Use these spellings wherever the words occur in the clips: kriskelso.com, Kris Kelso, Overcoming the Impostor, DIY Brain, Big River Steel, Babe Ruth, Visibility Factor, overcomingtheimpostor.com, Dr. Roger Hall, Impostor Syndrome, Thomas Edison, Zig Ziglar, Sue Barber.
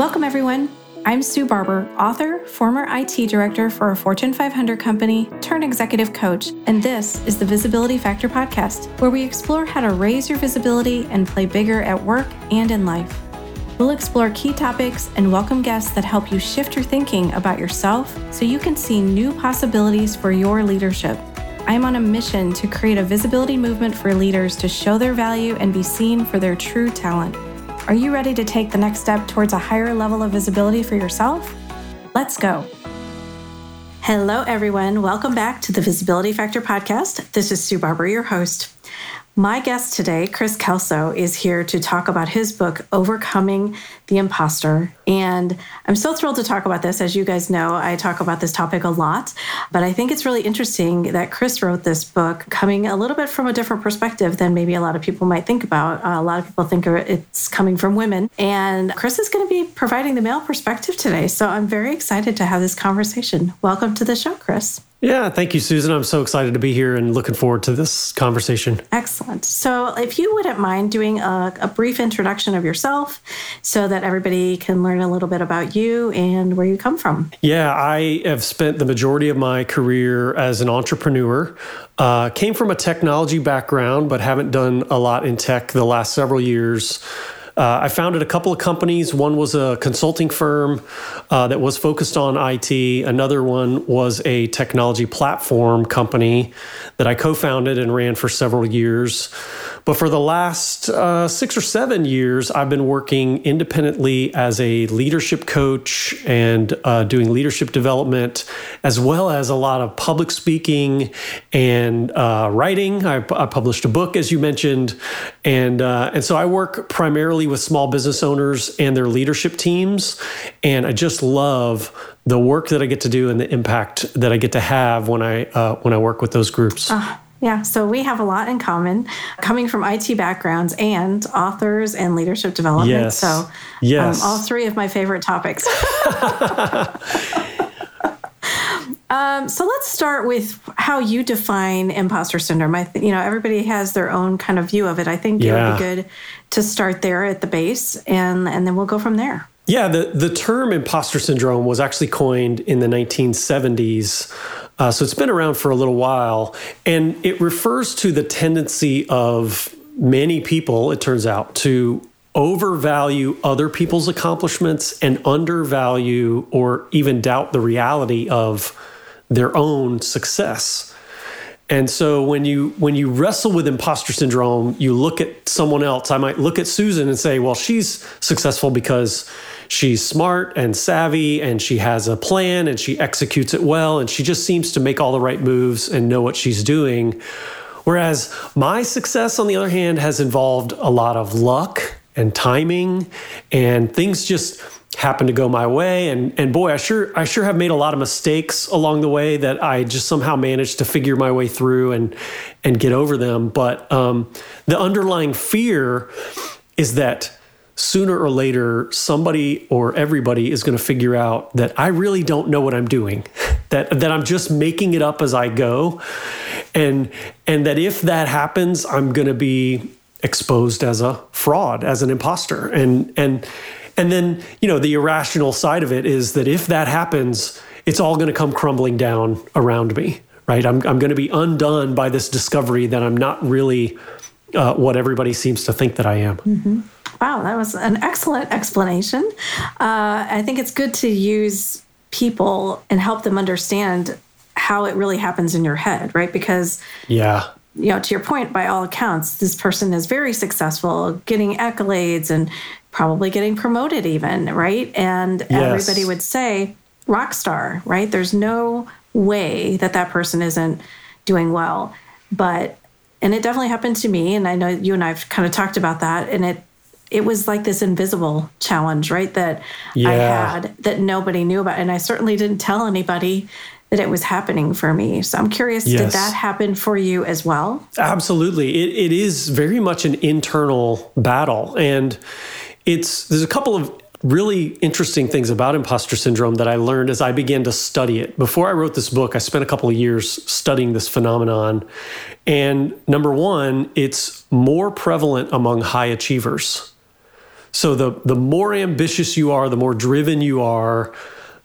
Welcome, everyone. I'm Sue Barber, author, former IT director for a Fortune 500 company, turned executive coach, and this is the Visibility Factor podcast, where we explore how to raise your visibility and play bigger at work and in life. We'll explore key topics and welcome guests that help you shift your thinking about yourself so you can see new possibilities for your leadership. I'm on a mission to create a visibility movement for leaders to show their value and be seen for their true talent. Are you ready to take the next step towards a higher level of visibility for yourself? Let's go. Hello, everyone. Welcome back to the Visibility Factor podcast. This is Sue Barber, your host. My guest today, Kris Kelso, is here to talk about his book, Overcoming the Impostor. And I'm so thrilled to talk about this. As you guys know, I talk about this topic a lot, but I think it's really interesting that Kris wrote this book coming a little bit from a different perspective than maybe a lot of people might think about. A lot of people think it's coming from women. And Kris is going to be providing the male perspective today. So I'm very excited to have this conversation. Welcome to the show, Kris. Yeah, thank you, Susan. I'm so excited to be here and looking forward to this conversation. Excellent. So if you wouldn't mind doing a brief introduction of yourself so that everybody can learn a little bit about you and where you come from. Yeah, I have spent the majority of my career as an entrepreneur. Came from a technology background, but haven't done a lot in tech the last several years. I founded a couple of companies. One was a consulting firm that was focused on IT. Another one was a technology platform company that I co-founded and ran for several years. But for the last 6 or 7 years, I've been working independently as a leadership coach and doing leadership development, as well as a lot of public speaking and writing. I published a book, as you mentioned. And so I work primarily with small business owners and their leadership teams. And I just love the work that I get to do and the impact that I get to have when I work with those groups. Yeah. So we have a lot in common coming from IT backgrounds and authors and leadership development. Yes. So all three of my favorite topics. So let's start with how you define imposter syndrome. Everybody has their own kind of view of it. I think it would be good to start there at the base, and then we'll go from there. Yeah, the term imposter syndrome was actually coined in the 1970s. So it's been around for a little while, and it refers to the tendency of many people, it turns out, to overvalue other people's accomplishments and undervalue or even doubt the reality of their own success. And so when you wrestle with imposter syndrome, you look at someone else. I might look at Susan and say, well, she's successful because she's smart and savvy and she has a plan and she executes it well and she just seems to make all the right moves and know what she's doing. Whereas my success, on the other hand, has involved a lot of luck and timing, and things just happened to go my way. And boy, I sure have made a lot of mistakes along the way that I just somehow managed to figure my way through and get over them. But the underlying fear is that sooner or later, somebody or everybody is going to figure out that I really don't know what I'm doing, that I'm just making it up as I go. And that if that happens, I'm going to be exposed as a fraud, as an imposter. And then, the irrational side of it is that if that happens, it's all going to come crumbling down around me, right? I'm going to be undone by this discovery that I'm not really what everybody seems to think that I am. Mm-hmm. Wow, that was an excellent explanation. I think it's good to use people and help them understand how it really happens in your head, right? Because to your point, by all accounts, this person is very successful, getting accolades and probably getting promoted even, right? And everybody would say, rock star, right? There's no way that person isn't doing well. And it definitely happened to me. And I know you and I have kind of talked about that. And it was like this invisible challenge, right? That I had that nobody knew about. And I certainly didn't tell anybody that it was happening for me. So I'm curious, did that happen for you as well? Absolutely. It is very much an internal battle. And there's a couple of really interesting things about imposter syndrome that I learned as I began to study it. Before I wrote this book, I spent a couple of years studying this phenomenon. And number one, it's more prevalent among high achievers. So the more ambitious you are, the more driven you are,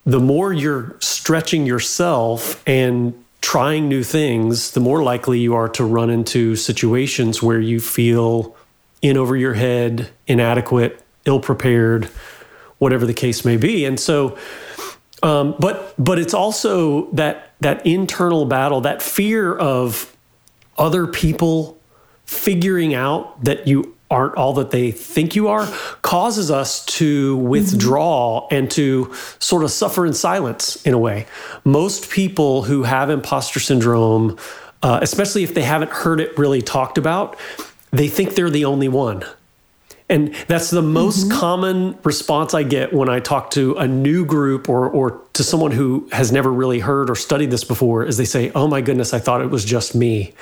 the more you're stretching yourself and trying new things, the more likely you are to run into situations where you feel in over your head, inadequate, ill-prepared, whatever the case may be. And so, but it's also that internal battle, that fear of other people figuring out that you aren't all that they think you are, causes us to withdraw and to sort of suffer in silence in a way. Most people who have imposter syndrome, especially if they haven't heard it really talked about, they think they're the only one. And that's the most common response I get when I talk to a new group or to someone who has never really heard or studied this before, is they say, oh my goodness, I thought it was just me.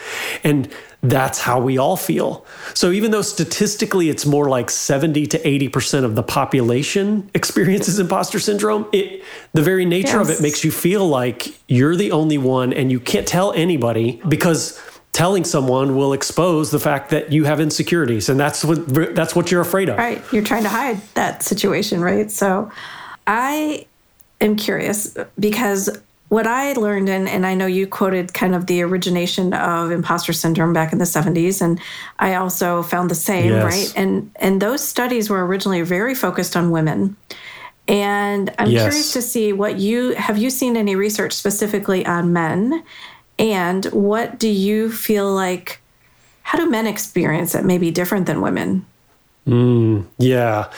And that's how we all feel. So even though statistically it's more like 70 to 80% of the population experiences imposter syndrome, the very nature of it makes you feel like you're the only one and you can't tell anybody, because telling someone will expose the fact that you have insecurities, and that's what you're afraid of. Right. You're trying to hide that situation, right? So I am curious, because what I learned, and I know you quoted kind of the origination of imposter syndrome back in the 70s, and I also found the same, right? And those studies were originally very focused on women. And I'm curious to see what have you seen any research specifically on men? And what do you feel like, how do men experience it maybe different than women? Yeah,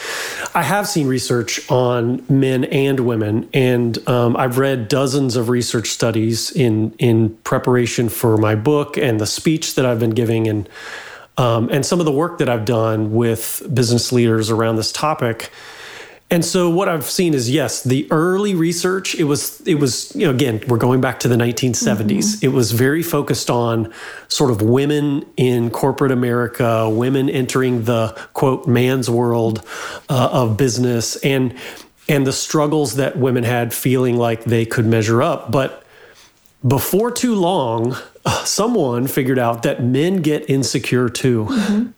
I have seen research on men and women, and I've read dozens of research studies in preparation for my book and the speech that I've been giving, and some of the work that I've done with business leaders around this topic. And so what I've seen is, yes, the early research, it was, you know, again, we're going back to the 1970s. It was very focused on sort of women in corporate America, women entering the, quote, man's world of business, and the struggles that women had feeling like they could measure up. But before too long, someone figured out that men get insecure too.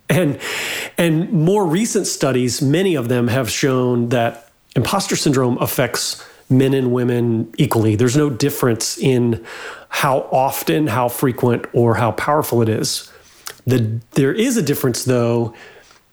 And more recent studies, many of them have shown that imposter syndrome affects men and women equally. There's no difference in how often, how frequent, or how powerful it is. There is a difference, though,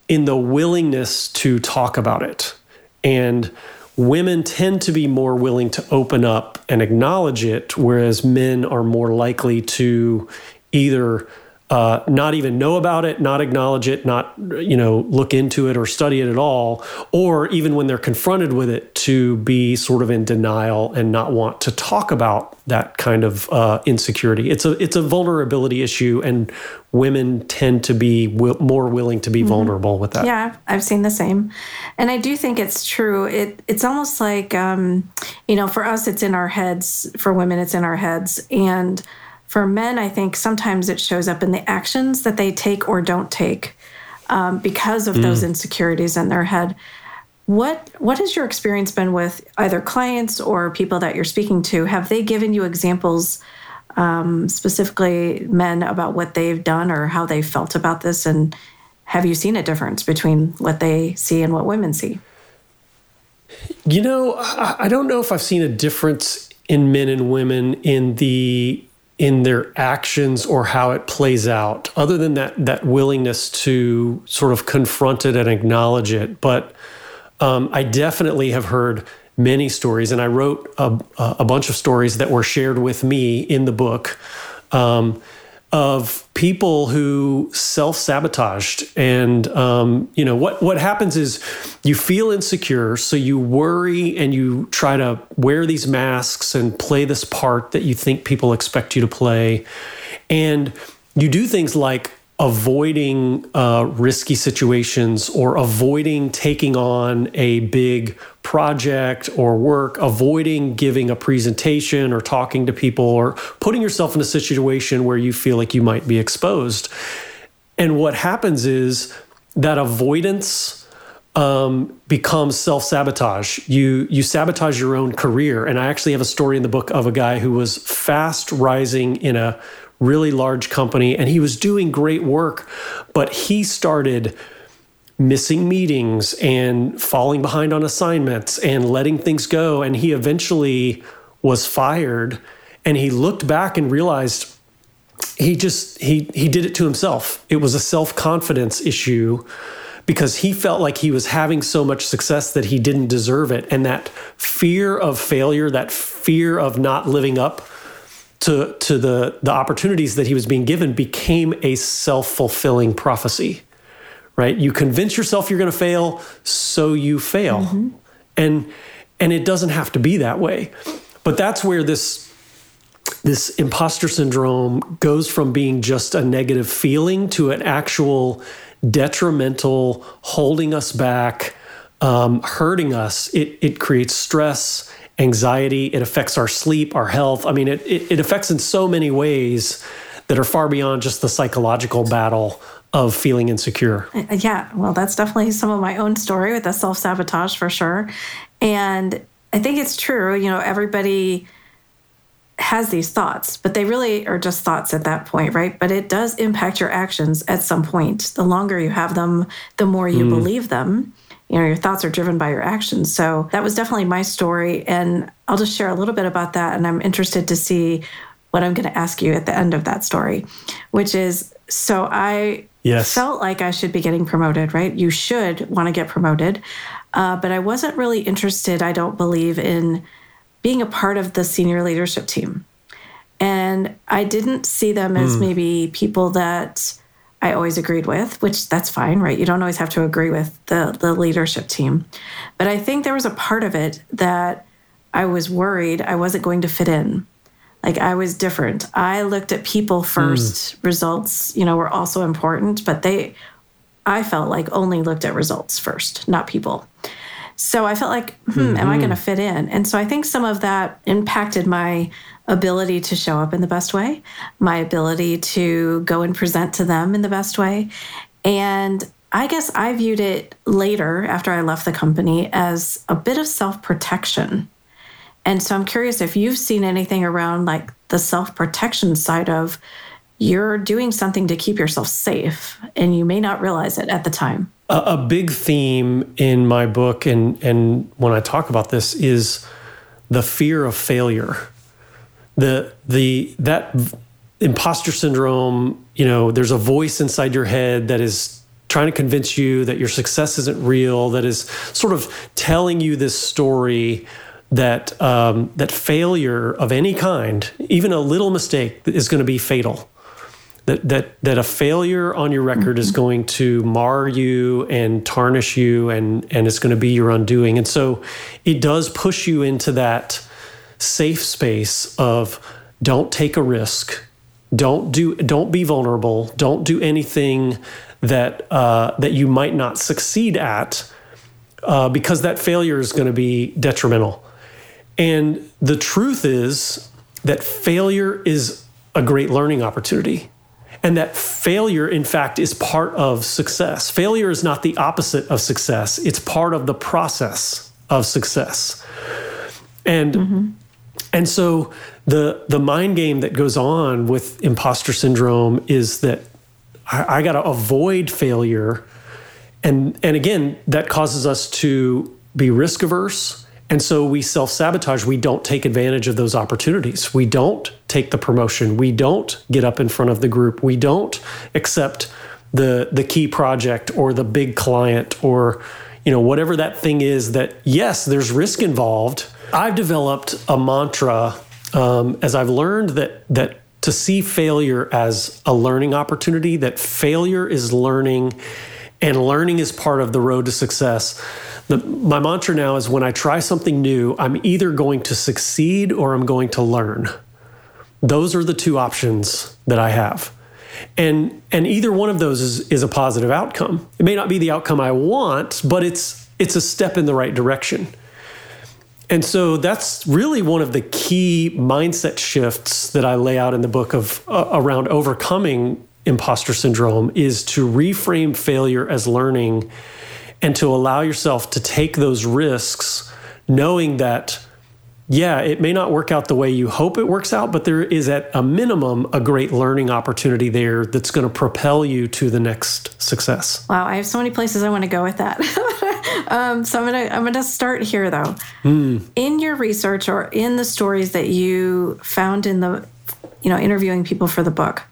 in the willingness to talk about it. And women tend to be more willing to open up and acknowledge it, whereas men are more likely to either not even know about it, not acknowledge it, not, you know, look into it or study it at all, or even when they're confronted with it, to be sort of in denial and not want to talk about that kind of insecurity. It's a vulnerability issue, and women tend to be more willing to be vulnerable with that. Yeah, I've seen the same. And I do think it's true. It's almost like, you know, for us, it's in our heads. For women, it's in our heads. And for men, I think sometimes it shows up in the actions that they take or don't take because of those insecurities in their head. What has your experience been with either clients or people that you're speaking to? Have they given you examples, specifically men, about what they've done or how they felt about this? And have you seen a difference between what they see and what women see? You know, I don't know if I've seen a difference in men and women in their actions or how it plays out, other than that willingness to sort of confront it and acknowledge it. But I definitely have heard many stories, and I wrote a bunch of stories that were shared with me in the book of people who self-sabotaged. And, you know, what happens is you feel insecure, so you worry and you try to wear these masks and play this part that you think people expect you to play. And you do things like avoiding risky situations, or avoiding taking on a big project or work, avoiding giving a presentation or talking to people, or putting yourself in a situation where you feel like you might be exposed. And what happens is that avoidance becomes self-sabotage. You sabotage your own career. And I actually have a story in the book of a guy who was fast rising in a really large company, and he was doing great work, but he started missing meetings and falling behind on assignments and letting things go. And he eventually was fired, and he looked back and realized he did it to himself. It was a self-confidence issue because he felt like he was having so much success that he didn't deserve it. And that fear of failure, that fear of not living up to the opportunities that he was being given became a self-fulfilling prophecy, right? You convince yourself you're going to fail, so you fail. Mm-hmm. And it doesn't have to be that way. But that's where this imposter syndrome goes from being just a negative feeling to an actual detrimental, holding us back, hurting us. It creates stress, anxiety. It affects our sleep, our health. I mean, it affects in so many ways that are far beyond just the psychological battle of feeling insecure. Yeah, well, that's definitely some of my own story with the self-sabotage for sure. And I think it's true, you know, everybody has these thoughts, but they really are just thoughts at that point, right? But it does impact your actions at some point. The longer you have them, the more you believe them. You know, your thoughts are driven by your actions. So that was definitely my story. And I'll just share a little bit about that. And I'm interested to see what I'm going to ask you at the end of that story, which is, so I felt like I should be getting promoted, right? You should want to get promoted. But I wasn't really interested, I don't believe, in being a part of the senior leadership team. And I didn't see them as maybe people that I always agreed with, which that's fine, right? You don't always have to agree with the leadership team. But I think there was a part of it that I was worried I wasn't going to fit in. Like, I was different. I looked at people first. Results, you know, were also important, but I felt like only looked at results first, not people. So I felt like, am I going to fit in? And so I think some of that impacted my ability to show up in the best way, my ability to go and present to them in the best way. And I guess I viewed it later, after I left the company, as a bit of self-protection. And so I'm curious if you've seen anything around like the self-protection side of you're doing something to keep yourself safe, and you may not realize it at the time. A big theme in my book and when I talk about this is the fear of failure. That imposter syndrome, you know, there's a voice inside your head that is trying to convince you that your success isn't real, that is sort of telling you this story that that failure of any kind, even a little mistake, is going to be fatal. That a failure on your record is going to mar you and tarnish you, and it's going to be your undoing. And so it does push you into that safe space of don't take a risk, don't be vulnerable, don't do anything that you might not succeed at, because that failure is going to be detrimental. And the truth is that failure is a great learning opportunity. And that failure, in fact, is part of success. Failure is not the opposite of success. It's part of the process of success. And so the mind game that goes on with imposter syndrome is that I got to avoid failure. And again, that causes us to be risk averse. And so we self-sabotage. We don't take advantage of those opportunities. We don't take the promotion. We don't get up in front of the group. We don't accept the key project or the big client or, you know, whatever that thing is that, yes, there's risk involved. I've developed a mantra as I've learned that to see failure as a learning opportunity, that failure is learning, and learning is part of the road to success. My mantra now is when I try something new, I'm either going to succeed or I'm going to learn. Those are the two options that I have. And either one of those is a positive outcome. It may not be the outcome I want, but it's a step in the right direction. And so that's really one of the key mindset shifts that I lay out in the book of around overcoming imposter syndrome is to reframe failure as learning and to allow yourself to take those risks, knowing that yeah, it may not work out the way you hope it works out, but there is at a minimum a great learning opportunity there that's going to propel you to the next success. Wow, I have so many places I want to go with that. So I'm gonna start here though. In your research or in the stories that you found in the, interviewing people for the book,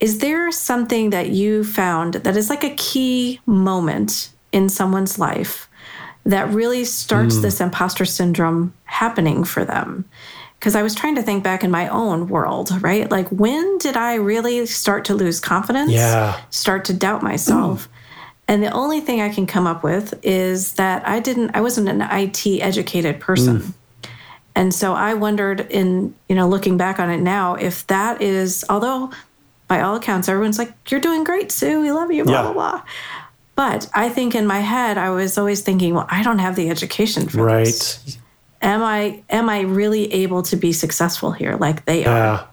is there something that you found that is like a key moment in someone's life that really starts this imposter syndrome happening for them? Because I was trying to think back in my own world, right? Like, when did I really start to lose confidence, start to doubt myself? And the only thing I can come up with is that I wasn't an IT educated person. And so I wondered in, looking back on it now, if that is, although by all accounts, everyone's like, you're doing great, Sue, we love you, blah, blah, blah. But I think in my head, I was always thinking, well, I don't have the education for this. Am I really able to be successful here like they are?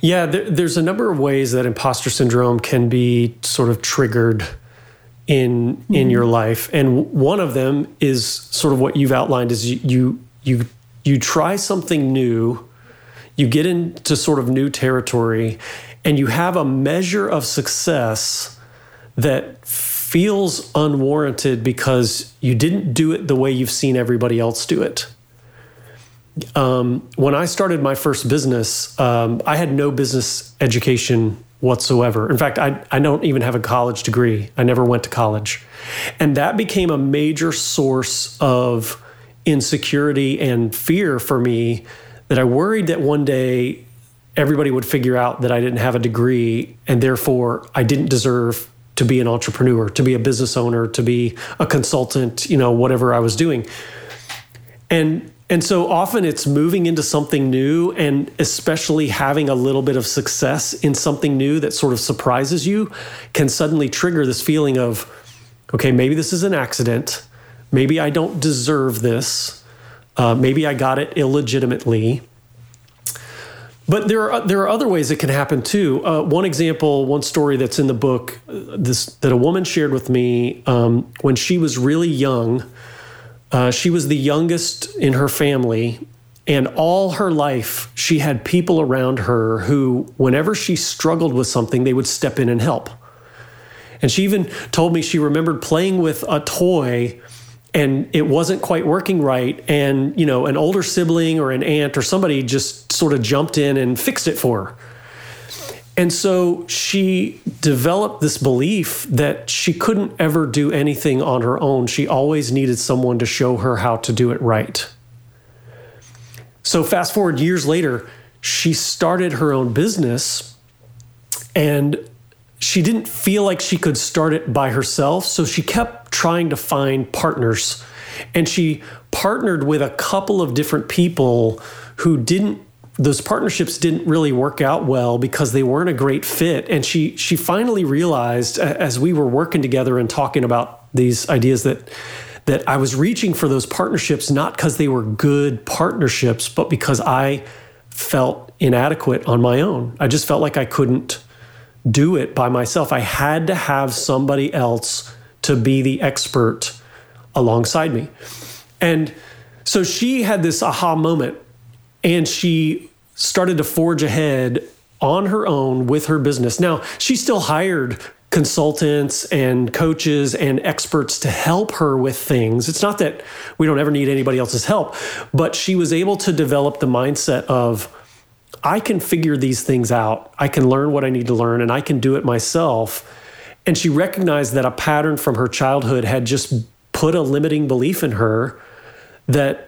Yeah, there's a number of ways that imposter syndrome can be sort of triggered in your life. And one of them is sort of what you've outlined is you try something new, you get into sort of new territory, and you have a measure of success that feels unwarranted because you didn't do it the way you've seen everybody else do it. When I started my first business, I had no business education whatsoever. In fact, I don't even have a college degree. I never went to college. And that became a major source of insecurity and fear for me, that I worried that one day everybody would figure out that I didn't have a degree and therefore I didn't deserve to be an entrepreneur, to be a business owner, to be a consultant, whatever I was doing. And so often it's moving into something new, and especially having a little bit of success in something new that sort of surprises you can suddenly trigger this feeling of, okay, maybe this is an accident. Maybe I don't deserve this. Maybe I got it illegitimately. But there are other ways it can happen too. One story that's in the book, that a woman shared with me when she was really young. She was the youngest in her family, and all her life she had people around her who, whenever she struggled with something, they would step in and help. And she even told me she remembered playing with a toy and it wasn't quite working right, and an older sibling or an aunt or somebody just sort of jumped in and fixed it for her. And so she developed this belief that she couldn't ever do anything on her own. She always needed someone to show her how to do it right. So fast forward years later, she started her own business, and she didn't feel like she could start it by herself, so she kept trying to find partners. And she partnered with a couple of different people those partnerships didn't really work out well because they weren't a great fit. And she finally realized, as we were working together and talking about these ideas, that I was reaching for those partnerships not because they were good partnerships, but because I felt inadequate on my own. I just felt like I couldn't do it by myself. I had to have somebody else to be the expert alongside me. And so she had this aha moment, and she started to forge ahead on her own with her business. Now, she still hired consultants and coaches and experts to help her with things. It's not that we don't ever need anybody else's help, but she was able to develop the mindset of, I can figure these things out. I can learn what I need to learn, and I can do it myself. And she recognized that a pattern from her childhood had just put a limiting belief in her that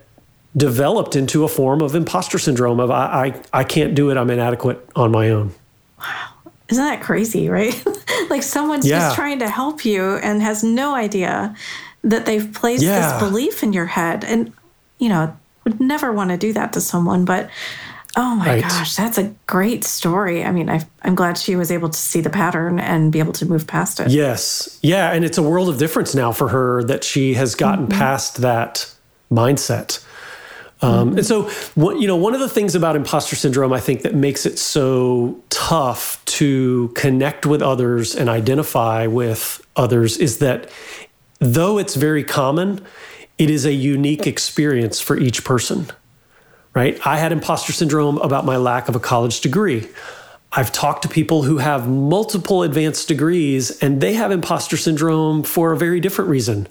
developed into a form of imposter syndrome of I can't do it, I'm inadequate on my own. Wow. Isn't that crazy, right? Like someone's just trying to help you and has no idea that they've placed this belief in your head, and, would never want to do that to someone. But, oh my gosh, that's a great story. I mean, I'm glad she was able to see the pattern and be able to move past it. Yes. Yeah. And it's a world of difference now for her that she has gotten past that mindset. And so, one of the things about imposter syndrome, I think, that makes it so tough to connect with others and identify with others is that though it's very common, it is a unique experience for each person. right? I had imposter syndrome about my lack of a college degree. I've talked to people who have multiple advanced degrees and they have imposter syndrome for a very different reason.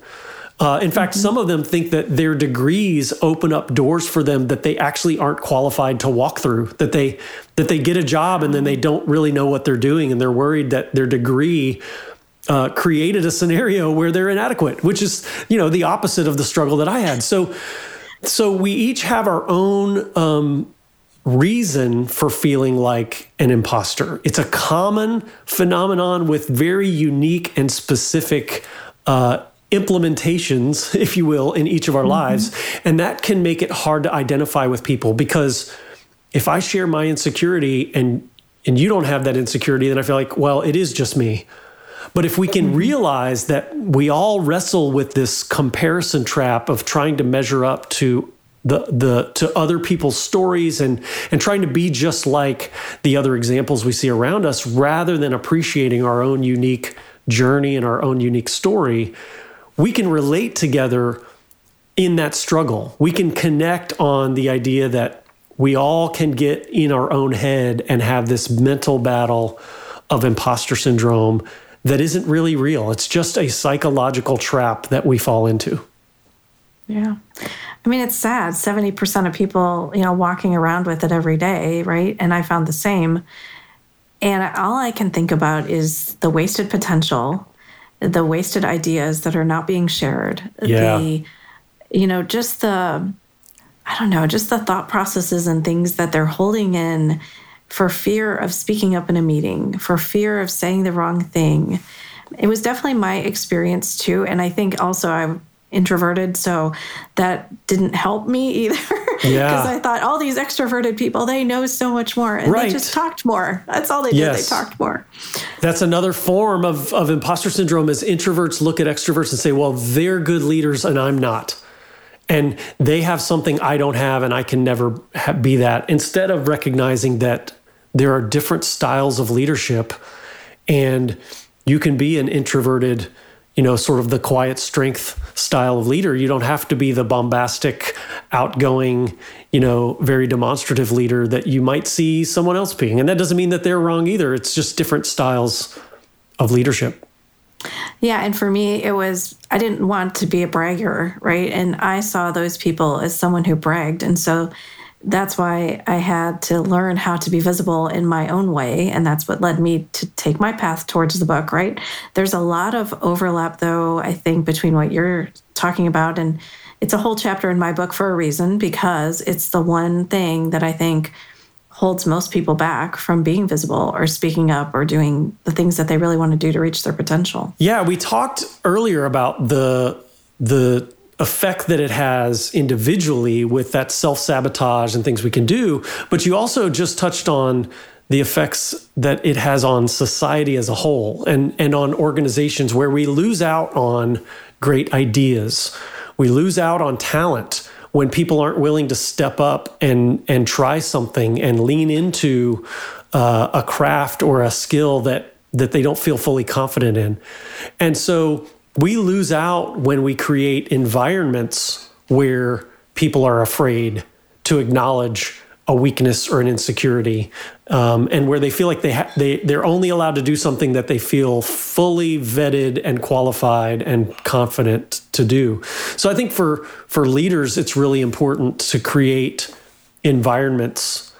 In fact, some of them think that their degrees open up doors for them that they actually aren't qualified to walk through, that they get a job and then they don't really know what they're doing. And they're worried that their degree created a scenario where they're inadequate, which is, you know, the opposite of the struggle that I had. So we each have our own reason for feeling like an imposter. It's a common phenomenon with very unique and specific implementations, if you will, in each of our lives. And that can make it hard to identify with people, because if I share my insecurity and you don't have that insecurity, then I feel like, well, it is just me. But if we can realize that we all wrestle with this comparison trap of trying to measure up to to other people's stories and trying to be just like the other examples we see around us, rather than appreciating our own unique journey and our own unique story, we can relate together in that struggle. We can connect on the idea that we all can get in our own head and have this mental battle of imposter syndrome that isn't really real. It's just a psychological trap that we fall into. Yeah. I mean, it's sad. 70% of people, you know, walking around with it every day, right? And I found the same. And all I can think about is the wasted potential, the wasted ideas that are not being shared. Yeah. Just the thought processes and things that they're holding in for fear of speaking up in a meeting, for fear of saying the wrong thing. It was definitely my experience too. And I think also I'm introverted, so that didn't help me either. Because I thought all these extroverted people, they know so much more, and they just talked more. That's all they did. Yes. They talked more. That's another form of imposter syndrome, is introverts look at extroverts and say, well, they're good leaders and I'm not. And they have something I don't have and I can never be that. Instead of recognizing that there are different styles of leadership and you can be an introverted, you know, sort of the quiet strength style of leader. You don't have to be the bombastic, outgoing, you know, very demonstrative leader that you might see someone else being. And that doesn't mean that they're wrong either. It's just different styles of leadership. Yeah. And for me, it was, I didn't want to be a bragger, right? And I saw those people as someone who bragged. And so that's why I had to learn how to be visible in my own way. And that's what led me to take my path towards the book, right? There's a lot of overlap, though, I think, between what you're talking about. And it's a whole chapter in my book for a reason, because it's the one thing that I think holds most people back from being visible or speaking up or doing the things that they really want to do to reach their potential. Yeah, we talked earlier about the effect that it has individually with that self-sabotage and things we can do. But you also just touched on the effects that it has on society as a whole and on organizations, where we lose out on great ideas. We lose out on talent when people aren't willing to step up and try something and lean into a craft or a skill that they don't feel fully confident in. And so we lose out when we create environments where people are afraid to acknowledge a weakness or an insecurity, and where they feel like they're only allowed to do something that they feel fully vetted and qualified and confident to do. So I think for leaders, it's really important to create environments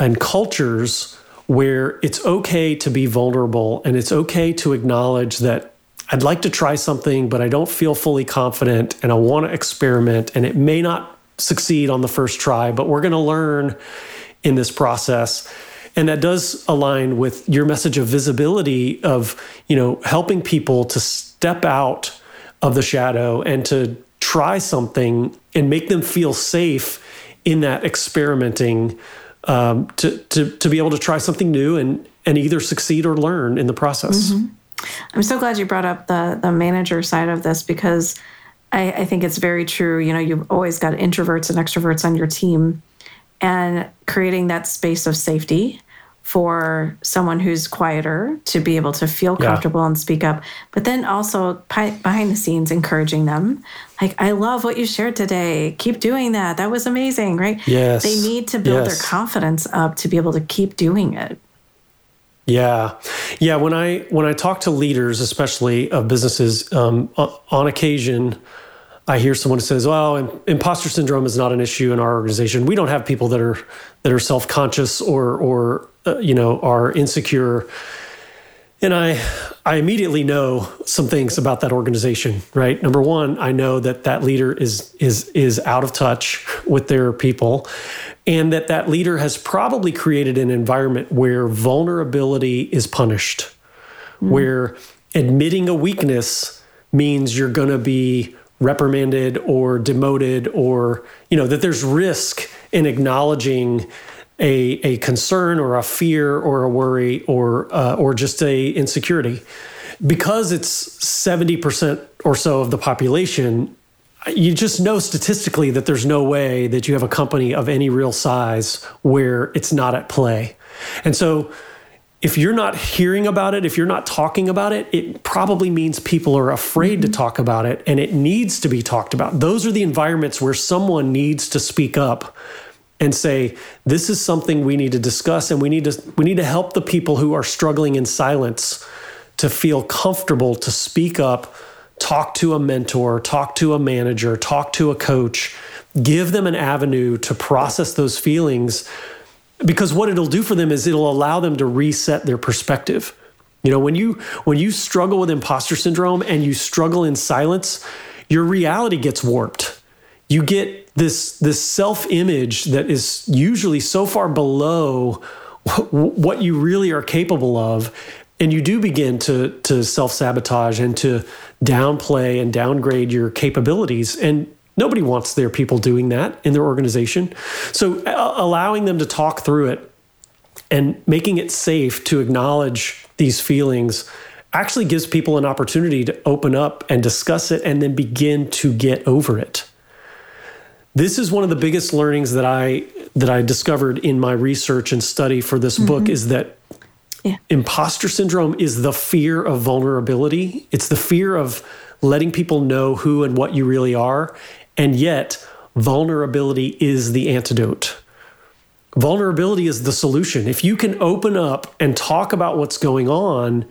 and cultures where it's okay to be vulnerable and it's okay to acknowledge that I'd like to try something, but I don't feel fully confident and I want to experiment, and it may not succeed on the first try, but we're going to learn in this process. And that does align with your message of visibility, of, you know, helping people to step out of the shadow and to try something and make them feel safe in that experimenting, to be able to try something new and either succeed or learn in the process. Mm-hmm. I'm so glad you brought up the manager side of this, because I think it's very true. You know, you've always got introverts and extroverts on your team, and creating that space of safety for someone who's quieter to be able to feel comfortable and speak up, but then also behind the scenes, encouraging them. Like, I love what you shared today. Keep doing that. That was amazing, right? Yes. They need to build their confidence up to be able to keep doing it. Yeah. Yeah. When I talk to leaders, especially of businesses, on occasion, I hear someone who says, well, imposter syndrome is not an issue in our organization. We don't have people that are self-conscious or are insecure. And I immediately know some things about that organization, right? Number one, I know that leader is out of touch with their people, and that leader has probably created an environment where vulnerability is punished, where admitting a weakness means you're going to be reprimanded or demoted, or, that there's risk in acknowledging a concern or a fear or a worry or just a insecurity. Because it's 70% or so of the population, you just know statistically that there's no way that you have a company of any real size where it's not at play. And so if you're not hearing about it, if you're not talking about it, it probably means people are afraid to talk about it, and it needs to be talked about. Those are the environments where someone needs to speak up and say, this is something we need to discuss, and we need to help the people who are struggling in silence to feel comfortable to speak up, talk to a mentor, talk to a manager, talk to a coach, give them an avenue to process those feelings. Because what it'll do for them is it'll allow them to reset their perspective. When you struggle with imposter syndrome and you struggle in silence, your reality gets warped. You get this self-image that is usually so far below what you really are capable of, and you do begin to self-sabotage and to downplay and downgrade your capabilities. And nobody wants their people doing that in their organization. So allowing them to talk through it and making it safe to acknowledge these feelings actually gives people an opportunity to open up and discuss it and then begin to get over it. This is one of the biggest learnings that I discovered in my research and study for this book, is that imposter syndrome is the fear of vulnerability. It's the fear of letting people know who and what you really are. And yet, vulnerability is the antidote. Vulnerability is the solution. If you can open up and talk about what's going on,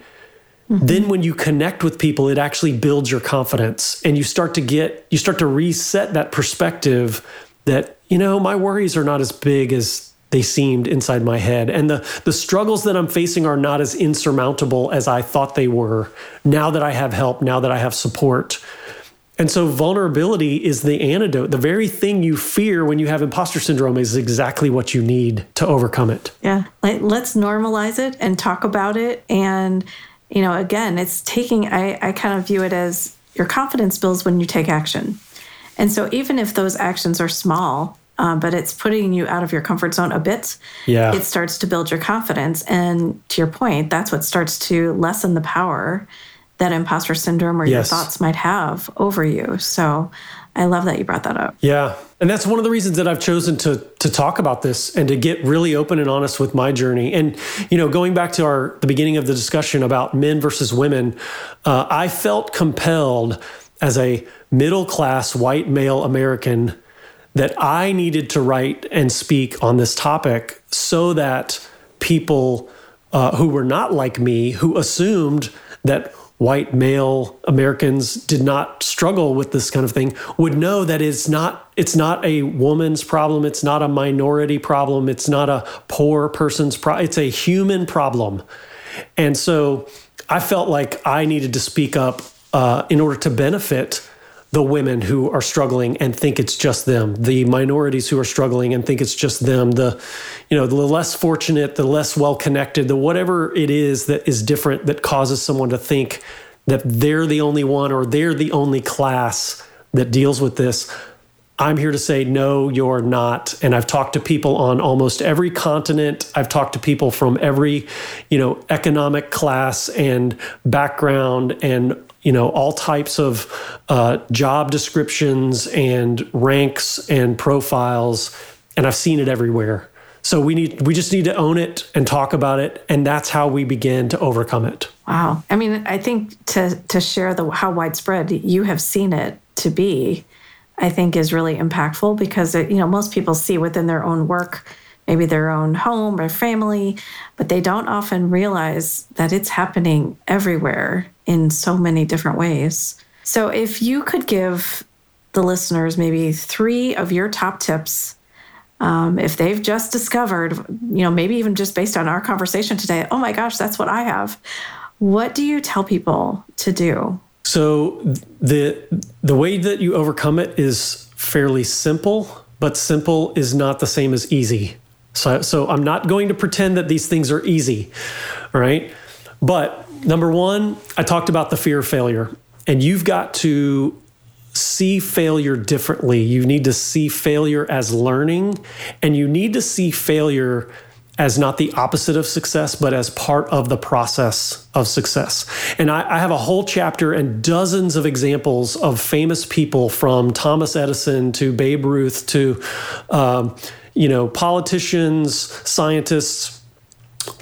then when you connect with people, it actually builds your confidence. And you start to reset that perspective that, my worries are not as big as they seemed inside my head. And the struggles that I'm facing are not as insurmountable as I thought they were, now that I have help, now that I have support. And so vulnerability is the antidote. The very thing you fear when you have imposter syndrome is exactly what you need to overcome it. Yeah. Like, let's normalize it and talk about it. And, again, it's taking, I kind of view it as your confidence builds when you take action. And so even if those actions are small, but it's putting you out of your comfort zone a bit. Yeah. It starts to build your confidence. And to your point, that's what starts to lessen the power that imposter syndrome or your thoughts might have over you. So I love that you brought that up. Yeah. And that's one of the reasons that I've chosen to talk about this and to get really open and honest with my journey. And, going back to the beginning of the discussion about men versus women, I felt compelled as a middle-class white male American that I needed to write and speak on this topic so that people who were not like me, who assumed that white male Americans did not struggle with this kind of thing, would know that it's not a woman's problem, it's not a minority problem, it's not a poor person's problem, it's a human problem. And so I felt like I needed to speak up in order to benefit the women who are struggling and think it's just them, the minorities who are struggling and think it's just them, the less fortunate, the less well-connected, the whatever it is that is different that causes someone to think that they're the only one or they're the only class that deals with this. I'm here to say, no, you're not. And I've talked to people on almost every continent. I've talked to people from every, economic class and background and all types of job descriptions and ranks and profiles, and I've seen it everywhere. So we just need to own it and talk about it. And that's how we begin to overcome it. Wow. I mean, I think to share how widespread you have seen it to be, I think is really impactful because, most people see within their own work, maybe their own home or family, but they don't often realize that it's happening everywhere in so many different ways. So if you could give the listeners maybe 3 of your top tips, if they've just discovered, maybe even just based on our conversation today, oh my gosh, that's what I have. What do you tell people to do? So the way that you overcome it is fairly simple, but simple is not the same as easy. So I'm not going to pretend that these things are easy, all right? But number 1, I talked about the fear of failure, and you've got to see failure differently. You need to see failure as learning, and you need to see failure as not the opposite of success, but as part of the process of success. And I have a whole chapter and dozens of examples of famous people, from Thomas Edison to Babe Ruth to, politicians, scientists,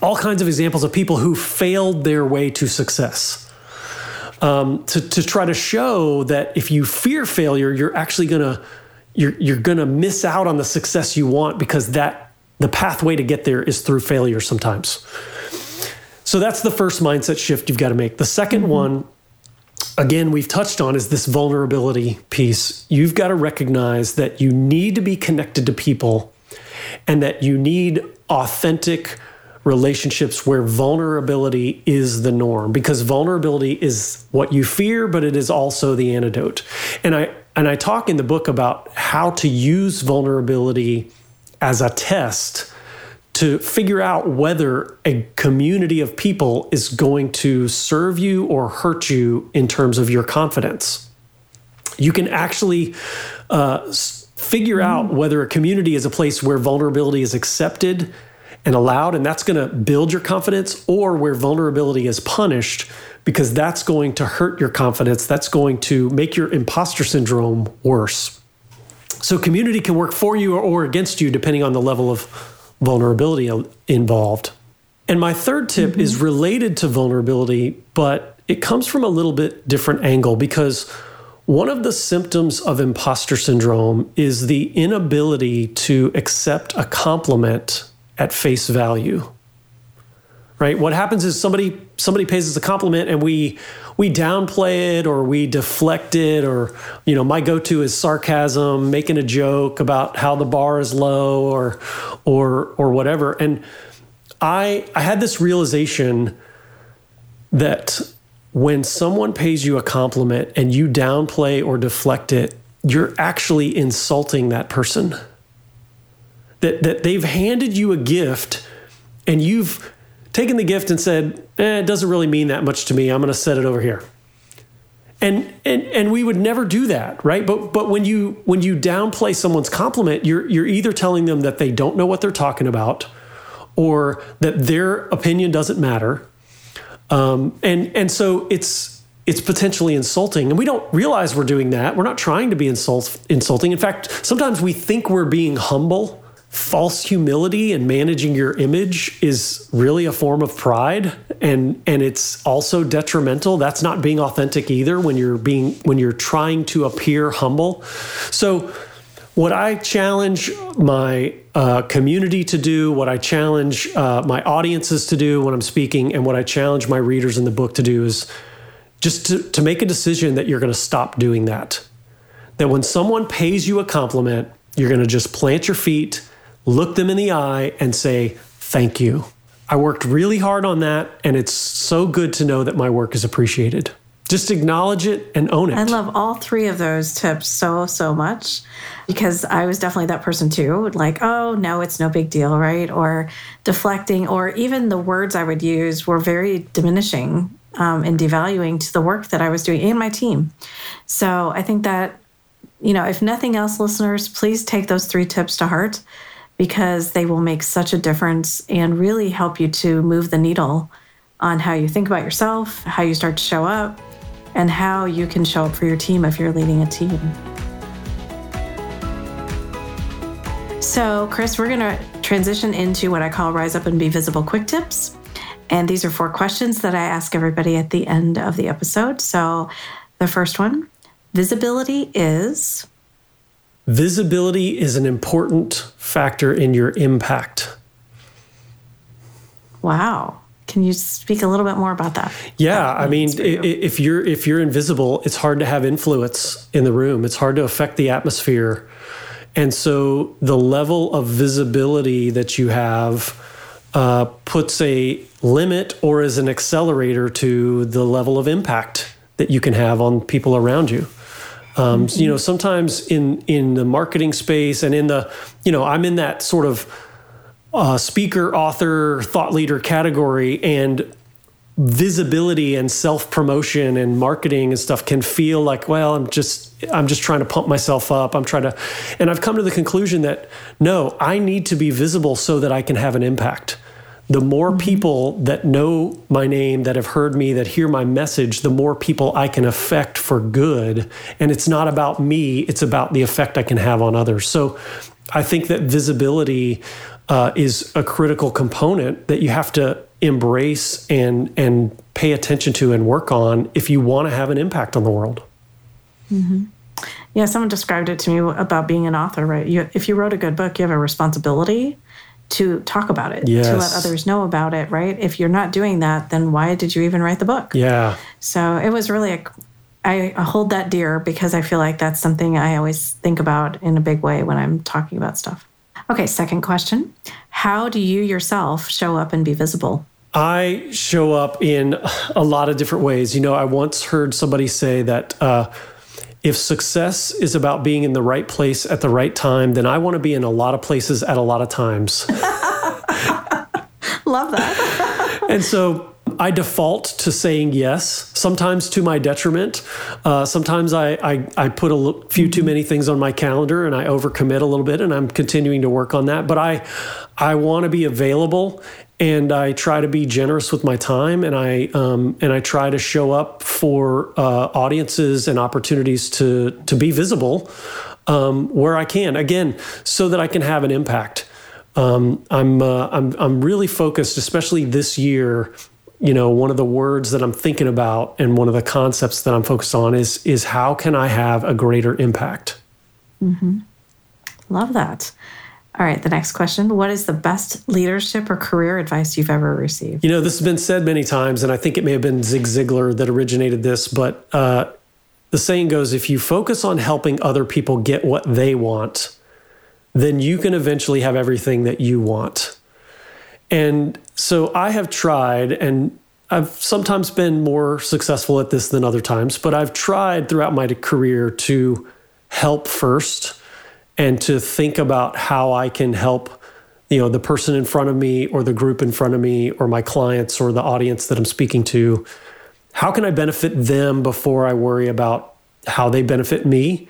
all kinds of examples of people who failed their way to success. To try to show that if you fear failure, you're actually gonna miss out on the success you want, because that the pathway to get there is through failure sometimes. So that's the first mindset shift you've got to make. The second one, again, we've touched on, is this vulnerability piece. You've got to recognize that you need to be connected to people, and that you need authentic relationships where vulnerability is the norm, because vulnerability is what you fear, but it is also the antidote. And I talk in the book about how to use vulnerability as a test to figure out whether a community of people is going to serve you or hurt you in terms of your confidence. You can actually figure out whether a community is a place where vulnerability is accepted and allowed, and that's going to build your confidence, or where vulnerability is punished, because that's going to hurt your confidence. That's going to make your imposter syndrome worse. So community can work for you or against you, depending on the level of vulnerability involved. And my third tip is related to vulnerability, but it comes from a little bit different angle, because one of the symptoms of imposter syndrome is the inability to accept a compliment at face value, right? What happens is somebody pays us a compliment, and we downplay it, or we deflect it, or, my go-to is sarcasm, making a joke about how the bar is low or whatever. And I had this realization that when someone pays you a compliment and you downplay or deflect it, you're actually insulting that person. That they've handed you a gift, and you've taken the gift and said, it doesn't really mean that much to me. I'm going to set it over here. And we would never do that, right? But when you downplay someone's compliment, you're either telling them that they don't know what they're talking about, or that their opinion doesn't matter. And so it's potentially insulting. And we don't realize we're doing that. We're not trying to be insulting. In fact, sometimes we think we're being humble. False humility and managing your image is really a form of pride, and it's also detrimental. That's not being authentic either when you're trying to appear humble. So what I challenge my community to do, what I challenge my audiences to do when I'm speaking, and what I challenge my readers in the book to do is just to make a decision that you're going to stop doing that. That when someone pays you a compliment, you're going to just plant your feet, look them in the eye, and say, thank you. I worked really hard on that, and it's so good to know that my work is appreciated. Just acknowledge it and own it. I love all 3 of those tips so much, because I was definitely that person too, like, oh, no, it's no big deal, right? Or deflecting, or even the words I would use were very diminishing and devaluing to the work that I was doing and my team. So I think that, if nothing else, listeners, please take those 3 tips to heart, because they will make such a difference and really help you to move the needle on how you think about yourself, how you start to show up, and how you can show up for your team if you're leading a team. So, Kris, we're going to transition into what I call Rise Up and Be Visible Quick Tips. And these are 4 questions that I ask everybody at the end of the episode. So the first one, visibility is? Visibility is an important factor in your impact. Wow. Can you speak a little bit more about that? Yeah. I mean, if you're invisible, it's hard to have influence in the room. It's hard to affect the atmosphere. And so the level of visibility that you have puts a limit or is an accelerator to the level of impact that you can have on people around you. You know, sometimes in the marketing space and in the, you know, I'm in that sort of speaker, author, thought leader category, and visibility and self-promotion and marketing and stuff can feel like, well, I'm just trying to pump myself up. And I've come to the conclusion that, no, I need to be visible so that I can have an impact. The more people that know my name, that have heard me, that hear my message, the more people I can affect for good. And it's not about me, it's about the effect I can have on others. So I think that visibility is a critical component that you have to embrace and pay attention to and work on if you want to have an impact on the world. Mm-hmm. Yeah, someone described it to me about being an author, right? If you wrote a good book, you have a responsibility to talk about it, to let others know about it, right? If you're not doing that, then why did you even write the book? Yeah. So it was really, I hold that dear because I feel like that's something I always think about in a big way when I'm talking about stuff. Okay, second question. How do you yourself show up and be visible? I show up in a lot of different ways. You know, I once heard somebody say that if success is about being in the right place at the right time, then I want to be in a lot of places at a lot of times. Love that. And so I default to saying yes, sometimes to my detriment. Sometimes I put a few too many things on my calendar and I overcommit a little bit, and I'm continuing to work on that. But I want to be available, and I try to be generous with my time, and I try to show up for audiences and opportunities to be visible where I can, again, so that I can have an impact. I'm really focused, especially this year. You know, one of the words that I'm thinking about and one of the concepts that I'm focused on is how can I have a greater impact? Mm-hmm. Love that. All right, the next question. What is the best leadership or career advice you've ever received? You know, this has been said many times, and I think it may have been Zig Ziglar that originated this, but the saying goes, if you focus on helping other people get what they want, then you can eventually have everything that you want. And so I have tried, and I've sometimes been more successful at this than other times, but I've tried throughout my career to help first, and to think about how I can help, you know, the person in front of me or the group in front of me or my clients or the audience that I'm speaking to. How can I benefit them before I worry about how they benefit me?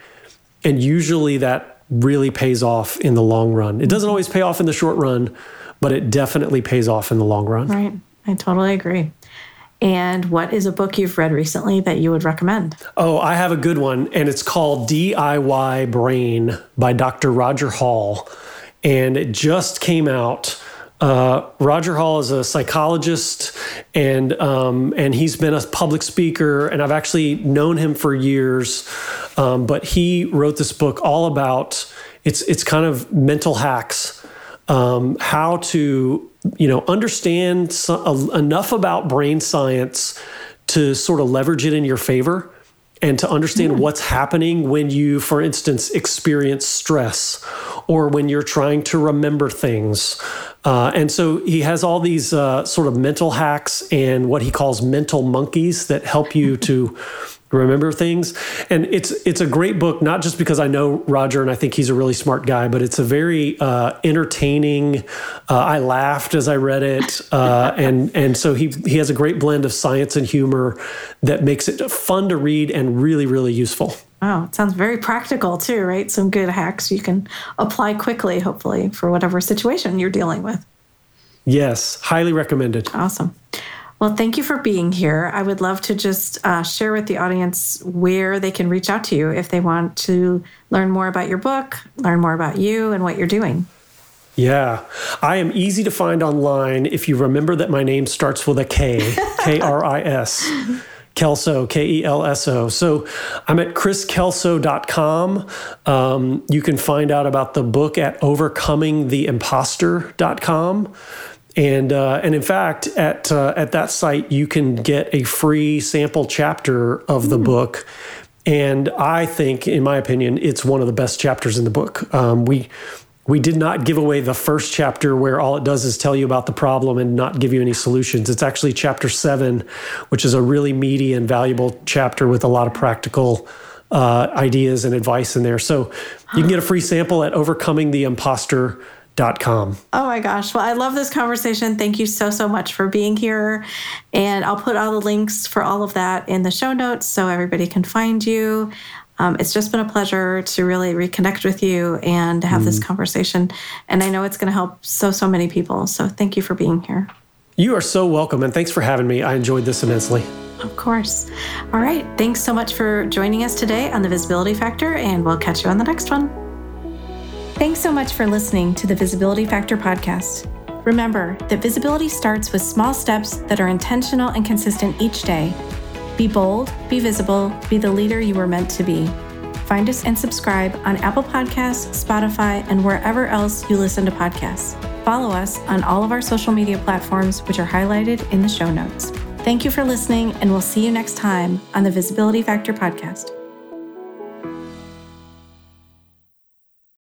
And usually that really pays off in the long run. It doesn't always pay off in the short run, but it definitely pays off in the long run. Right. I totally agree. And what is a book you've read recently that you would recommend? Oh, I have a good one, and it's called DIY Brain by Dr. Roger Hall. And it just came out. Roger Hall is a psychologist, and he's been a public speaker, and I've actually known him for years. But he wrote this book all about, it's kind of mental hacks, how to, you know, understand enough about brain science to sort of leverage it in your favor and to understand what's happening when you, for instance, experience stress or when you're trying to remember things. And so he has all these sort of mental hacks and what he calls mental monkeys that help you to remember things. And it's a great book, not just because I know Roger and I think he's a really smart guy, but it's a very entertaining. I laughed as I read it. And so he has a great blend of science and humor that makes it fun to read and really, really useful. Wow. It sounds very practical too, right? Some good hacks you can apply quickly, hopefully, for whatever situation you're dealing with. Yes. Highly recommended. Awesome. Well, thank you for being here. I would love to just share with the audience where they can reach out to you if they want to learn more about your book, learn more about you and what you're doing. Yeah, I am easy to find online if you remember that my name starts with a K, K-R-I-S, Kelso, K-E-L-S-O. So I'm at kriskelso.com. You can find out about the book at overcomingtheimpostor.com. And in fact, at that site, you can get a free sample chapter of the book. And I think, in my opinion, it's one of the best chapters in the book. We did not give away the first chapter where all it does is tell you about the problem and not give you any solutions. It's actually chapter 7, which is a really meaty and valuable chapter with a lot of practical ideas and advice in there. So you can get a free sample at overcomingtheimpostor.com. Oh my gosh. Well, I love this conversation. Thank you so, so much for being here. And I'll put all the links for all of that in the show notes so everybody can find you. It's just been a pleasure to really reconnect with you and to have this conversation. And I know it's going to help so, so many people. So thank you for being here. You are so welcome. And thanks for having me. I enjoyed this immensely. Of course. All right. Thanks so much for joining us today on The Visibility Factor. And we'll catch you on the next one. Thanks so much for listening to the Visibility Factor podcast. Remember that visibility starts with small steps that are intentional and consistent each day. Be bold, be visible, be the leader you were meant to be. Find us and subscribe on Apple Podcasts, Spotify, and wherever else you listen to podcasts. Follow us on all of our social media platforms, which are highlighted in the show notes. Thank you for listening, and we'll see you next time on the Visibility Factor podcast.